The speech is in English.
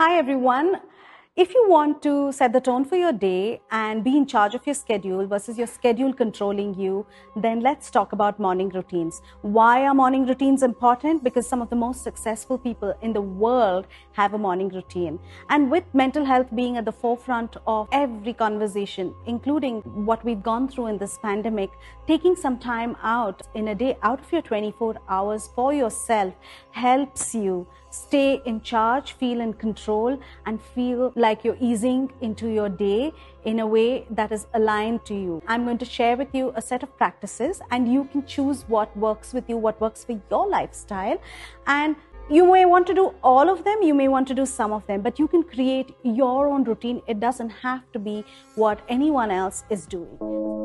Hi everyone. If you want to set the tone for your day and be in charge of your schedule versus your schedule controlling you, then let's talk about morning routines. Why are morning routines important? Because some of the most successful people in the world have a morning routine. And with mental health being at the forefront of every conversation, including what we've gone through in this pandemic, taking some time out in a day out of your 24 hours for yourself helps you stay in charge, feel in control, and feel like you're easing into your day in a way that is aligned to you. I'm going to share with you a set of practices and you can choose what works with you, what works for your lifestyle. And you may want to do all of them, you may want to do some of them, but you can create your own routine. It doesn't have to be what anyone else is doing.